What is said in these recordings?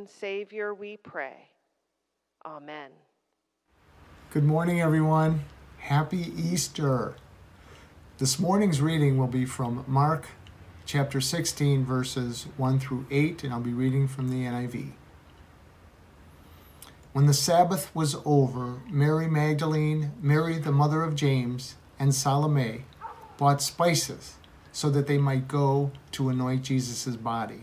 risen Savior we pray. Amen. Good morning, everyone. Happy Easter. This morning's reading will be from Mark chapter 16, verses 1 through 8, and I'll be reading from the NIV. When the Sabbath was over, Mary Magdalene, Mary the mother of James, and Salome bought spices so that they might go to anoint Jesus' body.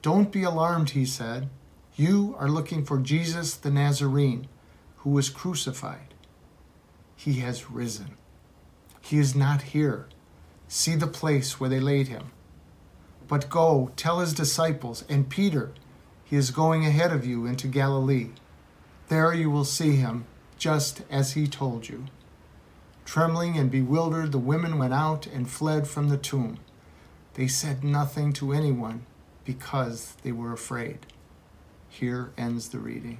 "Don't be alarmed," he said. "You are looking for Jesus the Nazarene, who was crucified. He has risen. He is not here. See the place where they laid him. But go, tell his disciples and Peter, he is going ahead of you into Galilee. There you will see him, just as he told you." Trembling and bewildered, the women went out and fled from the tomb. They said nothing to anyone because they were afraid. Here ends the reading.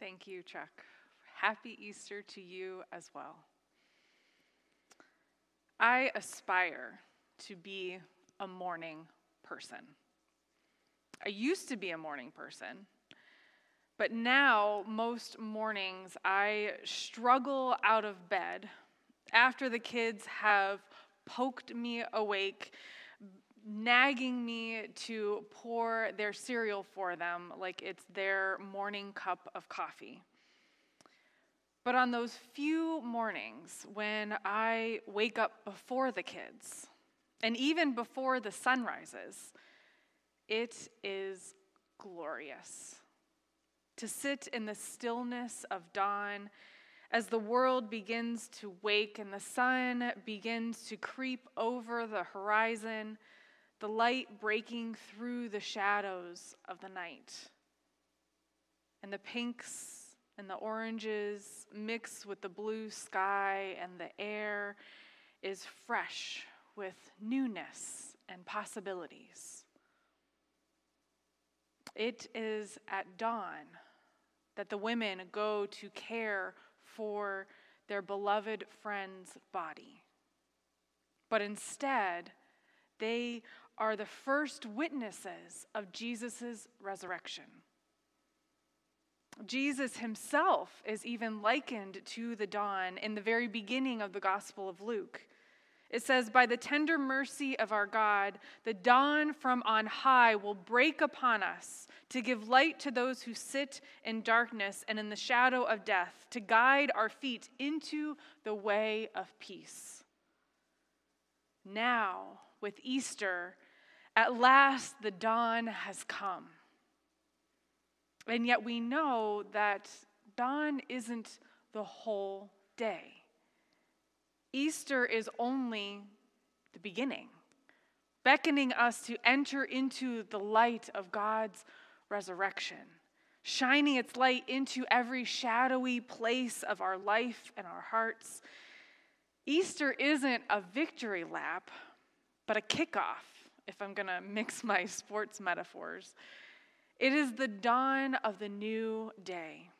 Thank you, Chuck. Happy Easter to you as well. I aspire to be a morning person. I used to be a morning person, but now most mornings I struggle out of bed after the kids have poked me awake, nagging me to pour their cereal for them like it's their morning cup of coffee. But on those few mornings when I wake up before the kids, and even before the sun rises, it is glorious to sit in the stillness of dawn as the world begins to wake and the sun begins to creep over the horizon, the light breaking through the shadows of the night. And the pinks and the oranges mixed with the blue sky, and the air is fresh with newness and possibilities. It is at dawn that the women go to care for their beloved friend's body. But instead, they are the first witnesses of Jesus' resurrection. Jesus himself is even likened to the dawn in the very beginning of the Gospel of Luke. It says, "By the tender mercy of our God, the dawn from on high will break upon us to give light to those who sit in darkness and in the shadow of death, to guide our feet into the way of peace." Now, with Easter, at last the dawn has come. And yet we know that dawn isn't the whole day. Easter is only the beginning, beckoning us to enter into the light of God's resurrection, shining its light into every shadowy place of our life and our hearts. Easter isn't a victory lap, but a kickoff, if I'm going to mix my sports metaphors. It is the dawn of the new day.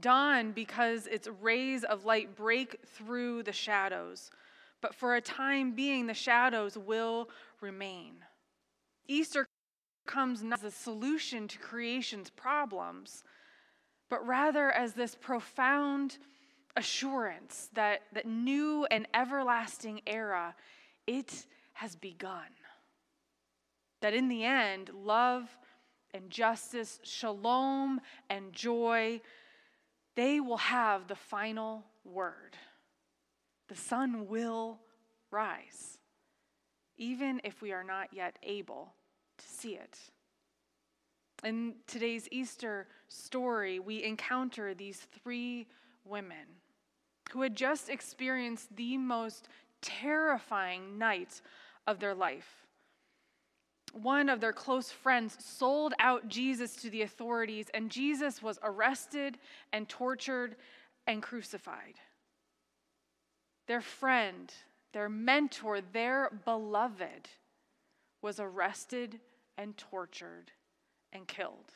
Dawn because its rays of light break through the shadows, but for a time being, the shadows will remain. Easter comes not as a solution to creation's problems, but rather as this profound assurance that new and everlasting era, it has begun. That in the end, love and justice, shalom and joy, they will have the final word. The sun will rise, even if we are not yet able to see it. In today's Easter story, we encounter these three women who had just experienced the most terrifying night of their life. one of their close friends sold out Jesus to the authorities, and Jesus was arrested and tortured and crucified. Their friend, their mentor, their beloved was arrested and tortured and killed.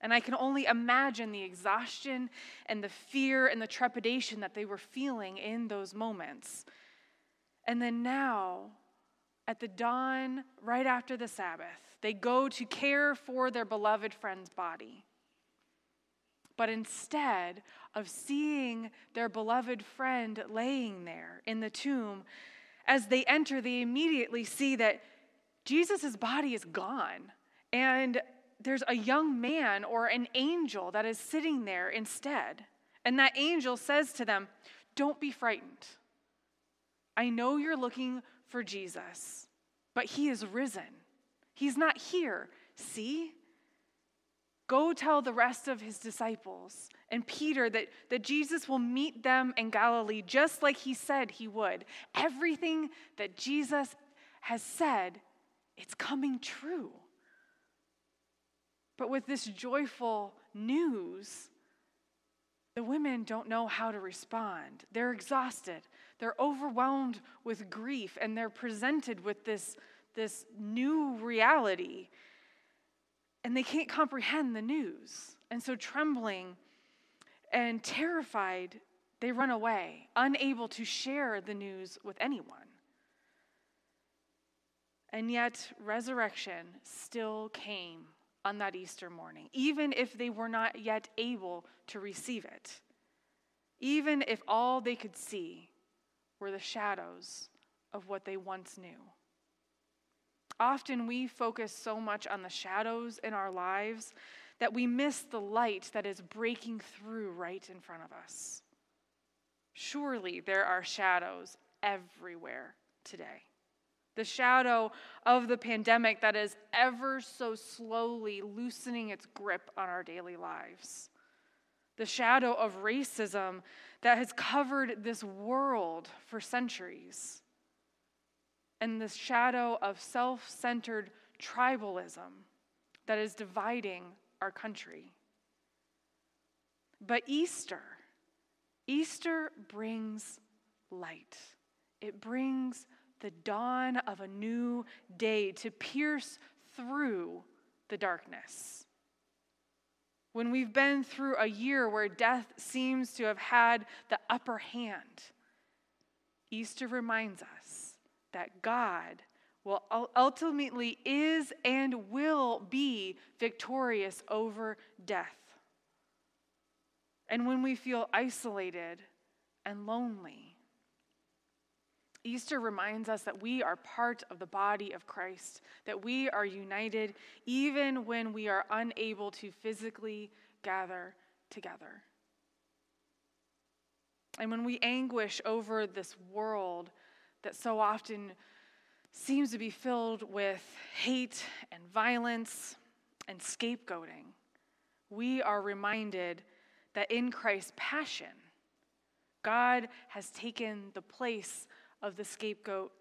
And I can only imagine the exhaustion and the fear and the trepidation that they were feeling in those moments. And then now, at the dawn, right after the Sabbath, they go to care for their beloved friend's body. But instead of seeing their beloved friend laying there in the tomb, as they enter, they immediately see that Jesus' body is gone, and there's a young man or an angel that is sitting there instead. And that angel says to them, "Don't be frightened. I know you're looking for Jesus, but he is risen. He's not here. See? Go tell the rest of his disciples and Peter that Jesus will meet them in Galilee just like he said he would." Everything that Jesus has said, it's coming true. But with this joyful news, the women don't know how to respond. They're exhausted. They're overwhelmed with grief, and they're presented with this new reality. And they can't comprehend the news. And so trembling and terrified, they run away, unable to share the news with anyone. And yet, resurrection still came on that Easter morning, even if they were not yet able to receive it, even if all they could see were the shadows of what they once knew. Often we focus so much on the shadows in our lives that we miss the light that is breaking through right in front of us. Surely there are shadows everywhere today. The shadow of the pandemic that is ever so slowly loosening its grip on our daily lives. The shadow of racism that has covered this world for centuries. And the shadow of self-centered tribalism that is dividing our country. But Easter brings light. It brings the dawn of a new day to pierce through the darkness. When we've been through a year where death seems to have had the upper hand, Easter reminds us that God will ultimately is and will be victorious over death. And when we feel isolated and lonely, Easter reminds us that we are part of the body of Christ, that we are united even when we are unable to physically gather together. And when we anguish over this world that so often seems to be filled with hate and violence and scapegoating, we are reminded that in Christ's passion, God has taken the place of the scapegoat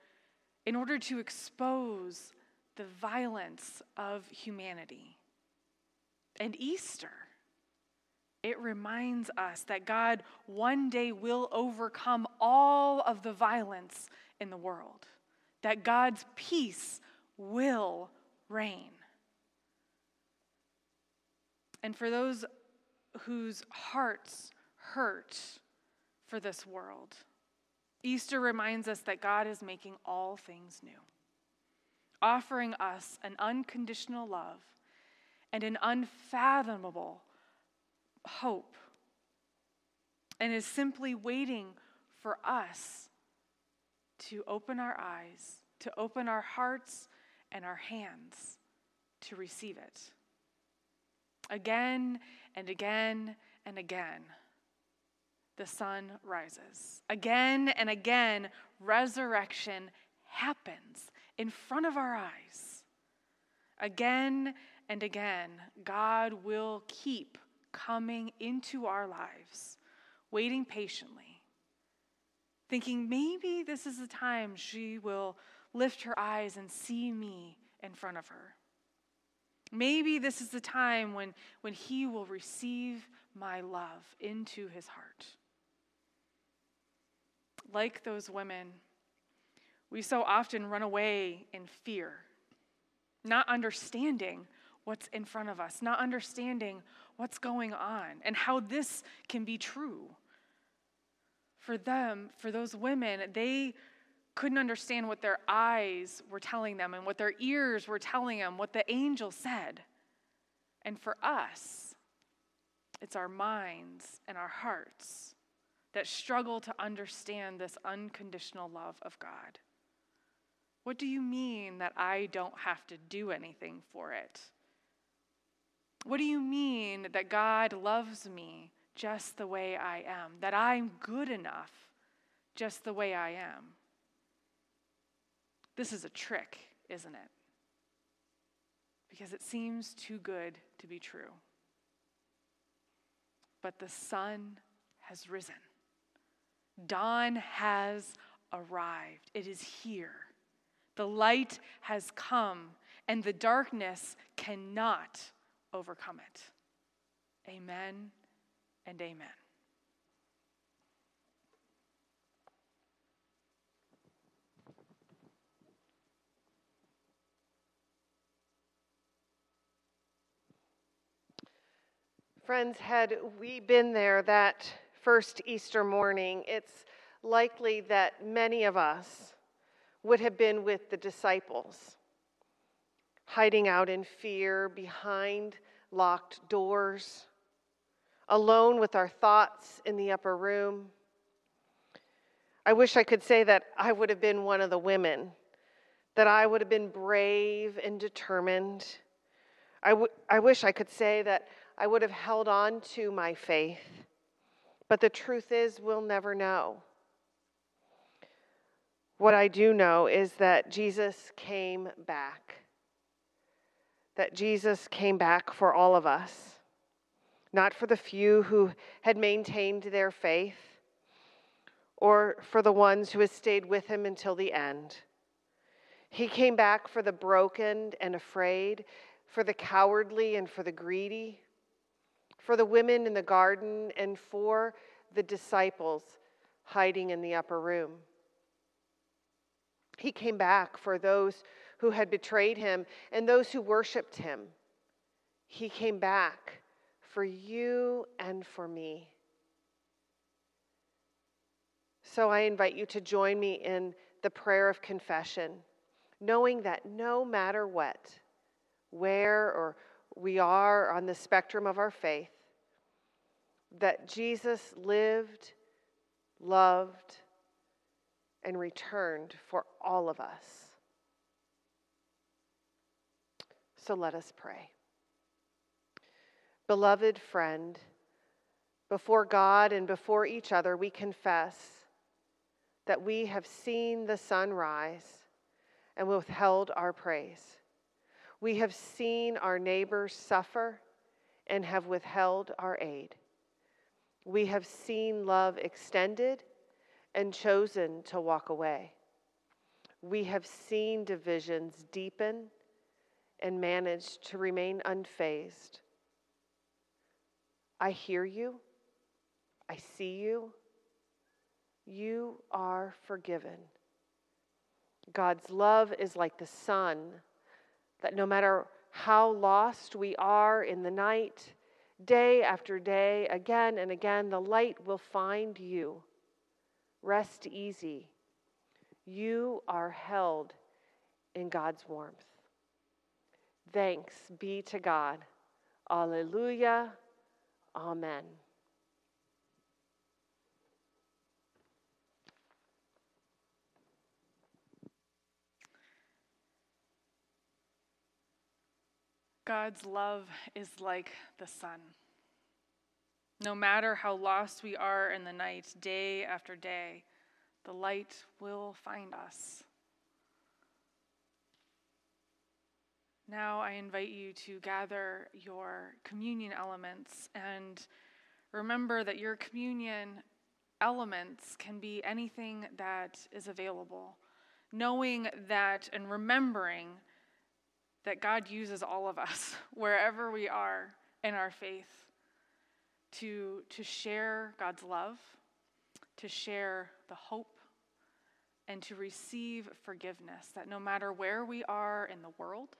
in order to expose the violence of humanity. And Easter, it reminds us that God one day will overcome all of the violence in the world, that God's peace will reign. And for those whose hearts hurt for this world, Easter reminds us that God is making all things new, offering us an unconditional love and an unfathomable hope, and is simply waiting for us to open our eyes, to open our hearts and our hands to receive it. Again and again and again, the sun rises. Again and again, resurrection happens in front of our eyes. Again and again, God will keep coming into our lives, waiting patiently, thinking maybe this is the time she will lift her eyes and see me in front of her. Maybe this is the time when he will receive my love into his heart. Like those women, we so often run away in fear, not understanding what's in front of us, not understanding what's going on and how this can be true. For them, for those women, they couldn't understand what their eyes were telling them and what their ears were telling them, what the angel said. And for us, it's our minds and our hearts that struggle to understand this unconditional love of God. What do you mean that I don't have to do anything for it? What do you mean that God loves me just the way I am? That I'm good enough just the way I am? This is a trick, isn't it? Because it seems too good to be true. But the sun has risen. Dawn has arrived. It is here. The light has come, and the darkness cannot overcome it. Amen and amen. Friends, had we been there that first Easter morning, it's likely that many of us would have been with the disciples, hiding out in fear behind locked doors, alone with our thoughts in the upper room. I wish I could say that I would have been one of the women, that I would have been brave and determined. I wish I could say that I would have held on to my faith, but the truth is we'll never know. What I do know is that Jesus came back. That Jesus came back for all of us. Not for the few who had maintained their faith, or for the ones who had stayed with him until the end. He came back for the broken and afraid, for the cowardly and for the greedy, for the women in the garden, and for the disciples hiding in the upper room. He came back for those who had betrayed him and those who worshiped him. He came back for you and for me. So I invite you to join me in the prayer of confession, knowing that no matter what, where or we are on the spectrum of our faith, that Jesus lived, loved, and returned for all of us. So let us pray. Beloved friend, before God and before each other, we confess that we have seen the sun rise and withheld our praise. We have seen our neighbors suffer and have withheld our aid. We have seen love extended and chosen to walk away. We have seen divisions deepen and managed to remain unfazed. I hear you. I see you. You are forgiven. God's love is like the sun, that no matter how lost we are in the night, day after day, again and again, the light will find you. Rest easy. You are held in God's warmth. Thanks be to God. Alleluia. Amen. God's love is like the sun. No matter how lost we are in the night, day after day, the light will find us. Now I invite you to gather your communion elements and remember that your communion elements can be anything that is available. Knowing that and remembering that God uses all of us, wherever we are in our faith, to share God's love, to share the hope, and to receive forgiveness, that no matter where we are in the world,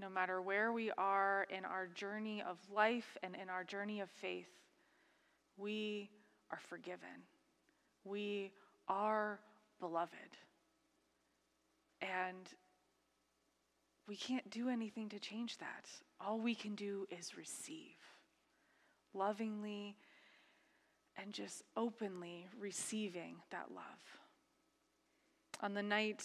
no matter where we are in our journey of life and in our journey of faith, we are forgiven. We are beloved. And we can't do anything to change that. All we can do is receive. Lovingly and just openly receiving that love. On the night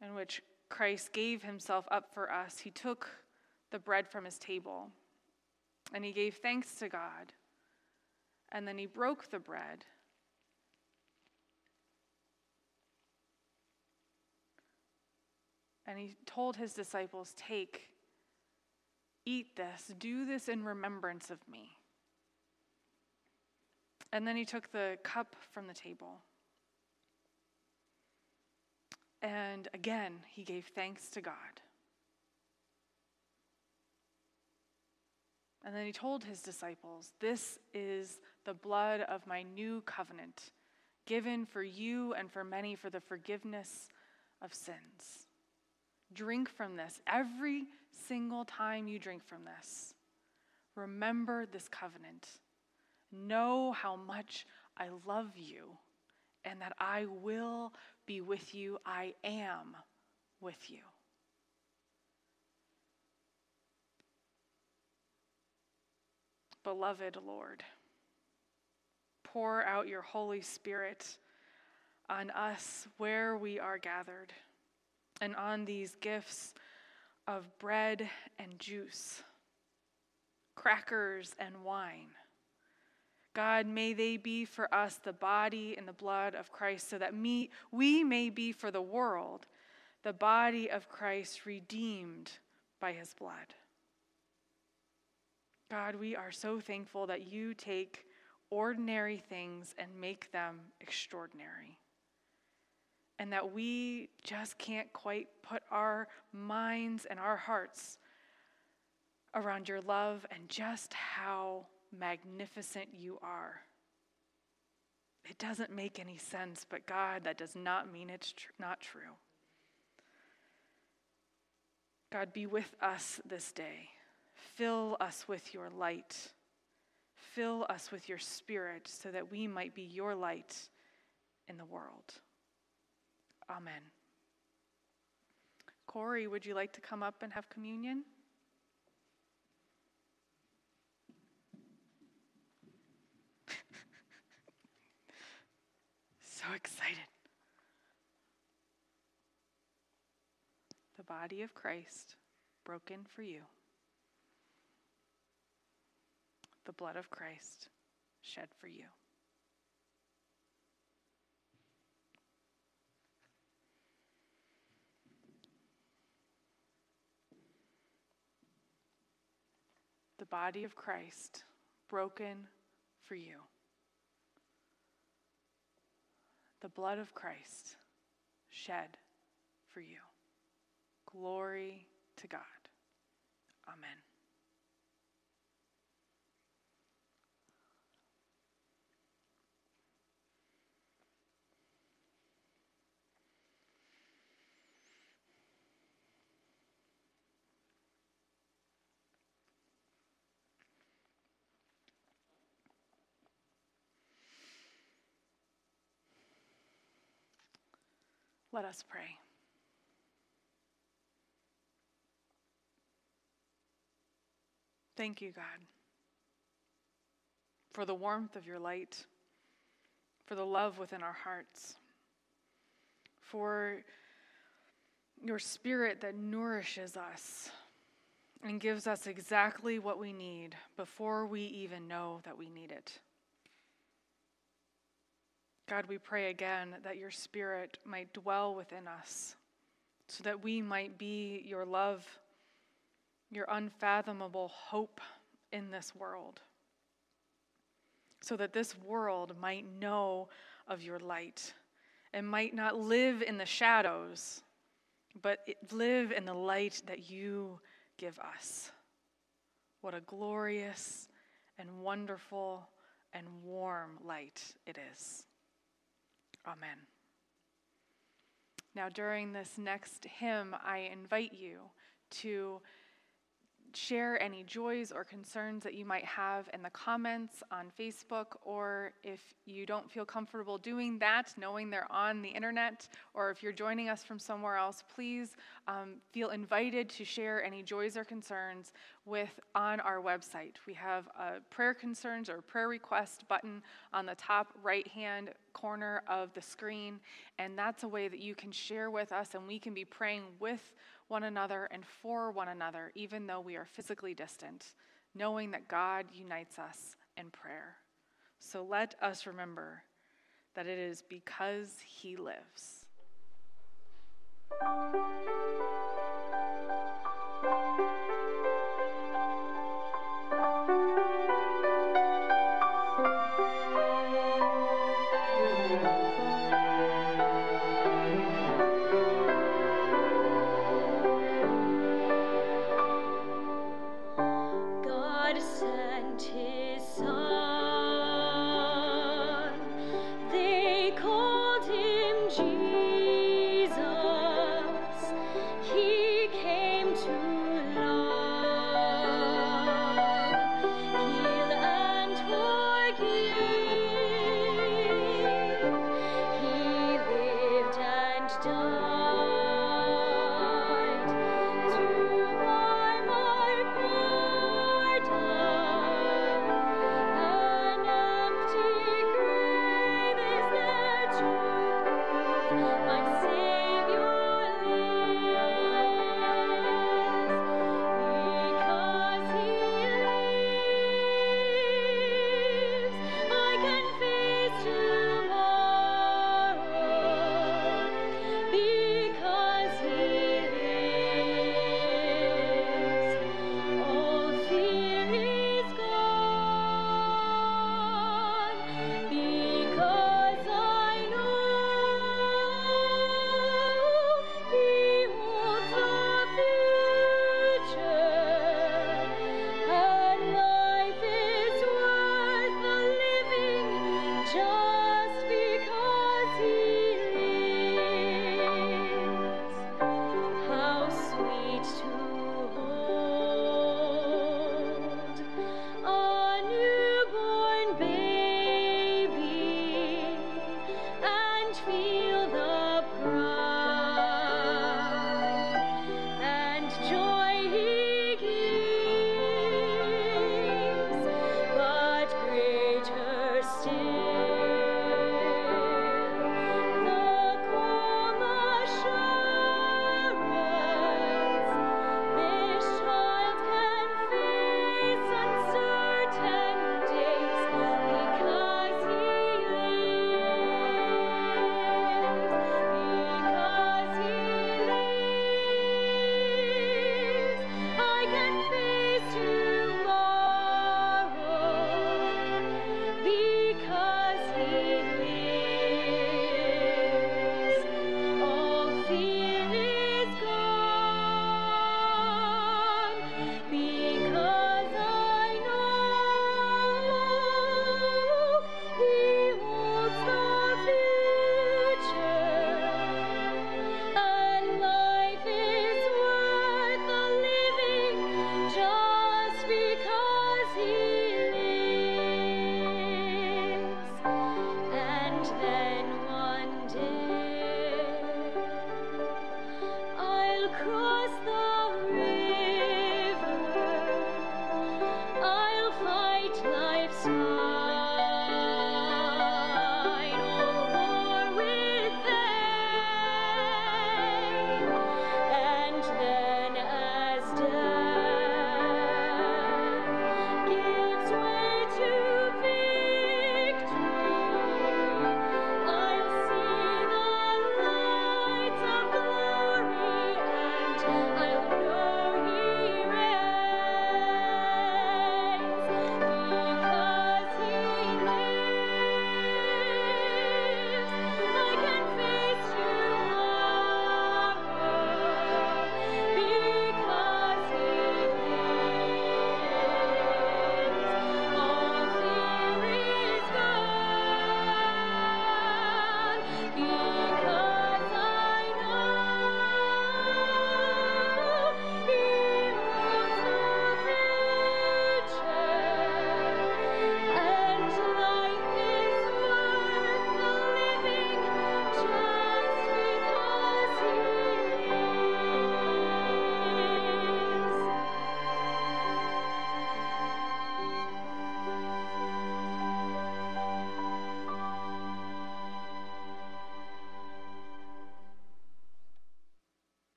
in which Christ gave himself up for us, he took the bread from his table and he gave thanks to God. And then he broke the bread and he told his disciples, "Take, eat this, do this in remembrance of me." And then he took the cup from the table. And again, he gave thanks to God. And then he told his disciples, "This is the blood of my new covenant, given for you and for many for the forgiveness of sins. Drink from this. Every single time you drink from this, remember this covenant. Know how much I love you and that I will be with you. I am with you." Beloved Lord, pour out your Holy Spirit on us where we are gathered and on these gifts of bread and juice, crackers and wine. God, may they be for us the body and the blood of Christ, so that we may be for the world the body of Christ redeemed by his blood. God, we are so thankful that you take ordinary things and make them extraordinary, and that we just can't quite put our minds and our hearts around your love and just how magnificent you are. It doesn't make any sense, but God, that does not mean it's not true. God, be with us this day. Fill us with your light. Fill us with your Spirit so that we might be your light in the world. Amen. Corey, would you like to come up and have communion? So excited. The body of Christ broken for you. The blood of Christ shed for you. The body of Christ broken for you. The blood of Christ shed for you. Glory to God. Amen. Let us pray. Thank you, God, for the warmth of your light, for the love within our hearts, for your Spirit that nourishes us and gives us exactly what we need before we even know that we need it. God, we pray again that your Spirit might dwell within us so that we might be your love, your unfathomable hope in this world, so that this world might know of your light and might not live in the shadows, but live in the light that you give us. What a glorious and wonderful and warm light it is. Amen. Now, during this next hymn, I invite you to share any joys or concerns that you might have in the comments on Facebook, or if you don't feel comfortable doing that, knowing they're on the internet, or if you're joining us from somewhere else, please feel invited to share any joys or concerns on our website. We have a prayer concerns or prayer request button on the top right-hand corner of the screen, and that's a way that you can share with us, and we can be praying with one another and for one another, even though we are physically distant, knowing that God unites us in prayer. So let us remember that it is because He lives.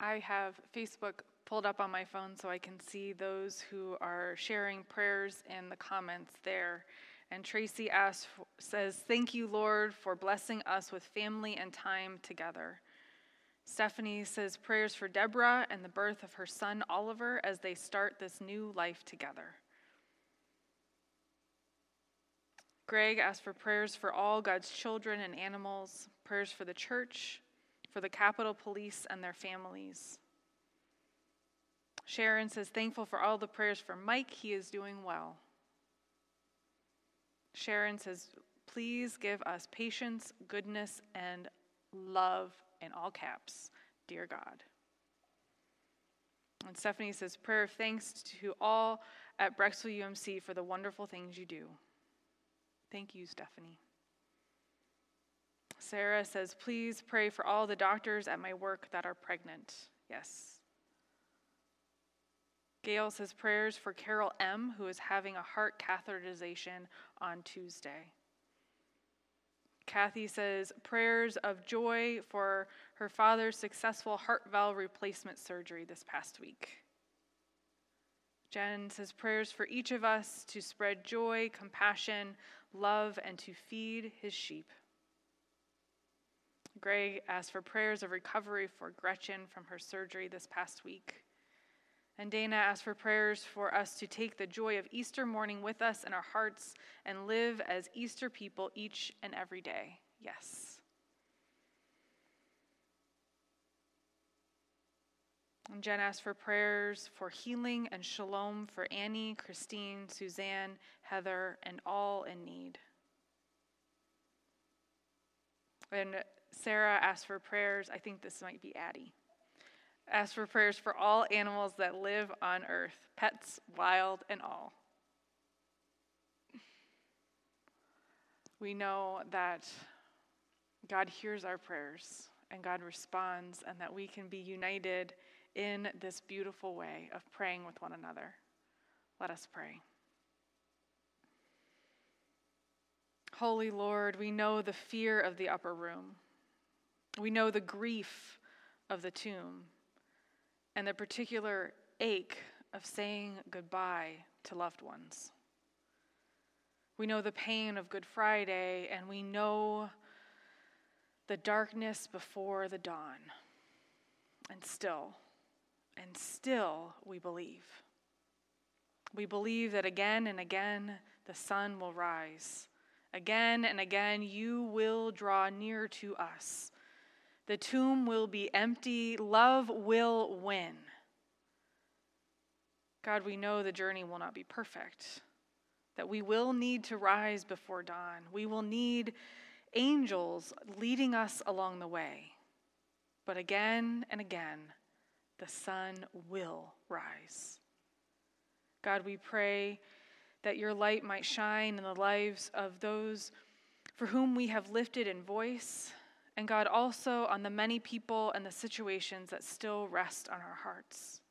I have Facebook pulled up on my phone so I can see those who are sharing prayers and the comments there. And Tracy says, "Thank you, Lord, for blessing us with family and time together." Stephanie says, "Prayers for Deborah and the birth of her son, Oliver, as they start this new life together." Greg asked for prayers for all God's children and animals, prayers for the church, for the Capitol Police and their families. Sharon says, "Thankful for all the prayers for Mike. He is doing well." Sharon says, "Please give us patience, goodness, and love," in all caps, "dear God." And Stephanie says, "Prayer of thanks to all at Brexel UMC for the wonderful things you do." Thank you, Stephanie. Sarah says, "Please pray for all the doctors at my work that are pregnant." Yes. Gail says, "Prayers for Carol M., who is having a heart catheterization on Tuesday." Kathy says, "Prayers of joy for her father's successful heart valve replacement surgery this past week." Jen says, "Prayers for each of us to spread joy, compassion, love, and to feed his sheep." Greg asked for prayers of recovery for Gretchen from her surgery this past week. And Dana asked for prayers for us to take the joy of Easter morning with us in our hearts and live as Easter people each and every day. Yes. And Jen asked for prayers for healing and shalom for Annie, Christine, Suzanne, Heather, and all in need. And Sarah asked for prayers, I think this might be Addie, asked for prayers for all animals that live on earth, pets, wild, and all. We know that God hears our prayers and God responds, and that we can be united in this beautiful way of praying with one another. Let us pray. Holy Lord, we know the fear of the upper room. We know the grief of the tomb, and the particular ache of saying goodbye to loved ones. We know the pain of Good Friday, and we know the darkness before the dawn. And still we believe. We believe that again and again the sun will rise. Again and again you will draw near to us. The tomb will be empty. Love will win. God, we know the journey will not be perfect, that we will need to rise before dawn. We will need angels leading us along the way. But again and again, the sun will rise. God, we pray that your light might shine in the lives of those for whom we have lifted in voice, and God, also on the many people and the situations that still rest on our hearts.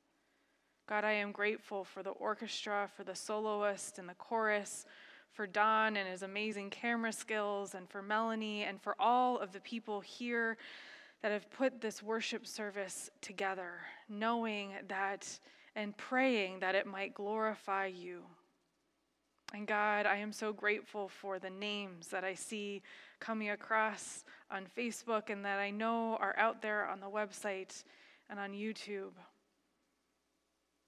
God, I am grateful for the orchestra, for the soloist and the chorus, for Don and his amazing camera skills, and for Melanie, and for all of the people here that have put this worship service together, knowing that and praying that it might glorify you. And God, I am so grateful for the names that I see coming across on Facebook and that I know are out there on the website and on YouTube.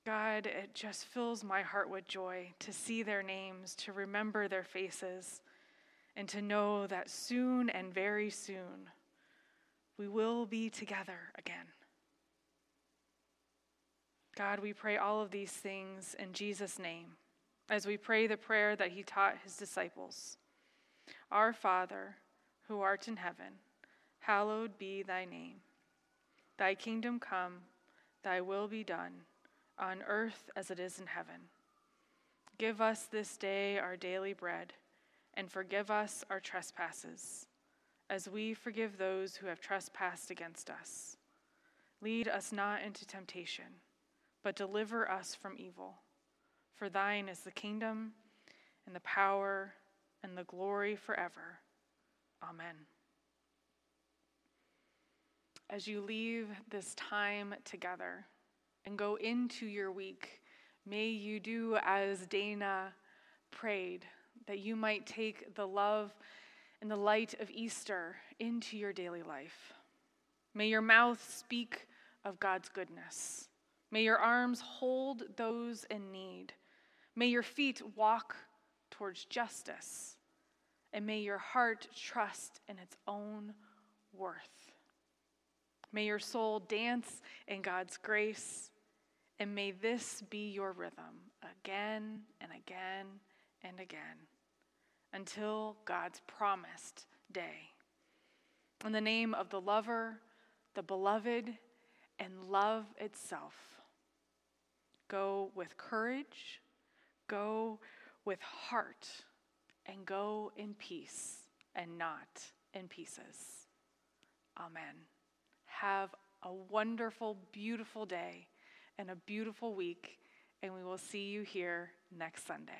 God, it just fills my heart with joy to see their names, to remember their faces, and to know that soon and very soon we will be together again. God, we pray all of these things in Jesus' name, as we pray the prayer that he taught his disciples. Our Father, who art in heaven, hallowed be thy name. Thy kingdom come, thy will be done, on earth as it is in heaven. Give us this day our daily bread, and forgive us our trespasses, as we forgive those who have trespassed against us. Lead us not into temptation, but deliver us from evil. For thine is the kingdom, and the power, and the glory forever. Amen. as you leave this time together and go into your week, may you do as Dana prayed, that you might take the love and the light of Easter into your daily life. May your mouth speak of God's goodness. May your arms hold those in need. May your feet walk towards justice. And may your heart trust in its own worth. May your soul dance in God's grace. And may this be your rhythm again and again and again until God's promised day. In the name of the lover, the beloved, and love itself, go with courage, go with heart, and go in peace and not in pieces. Amen. Have a wonderful, beautiful day and a beautiful week, and we will see you here next Sunday.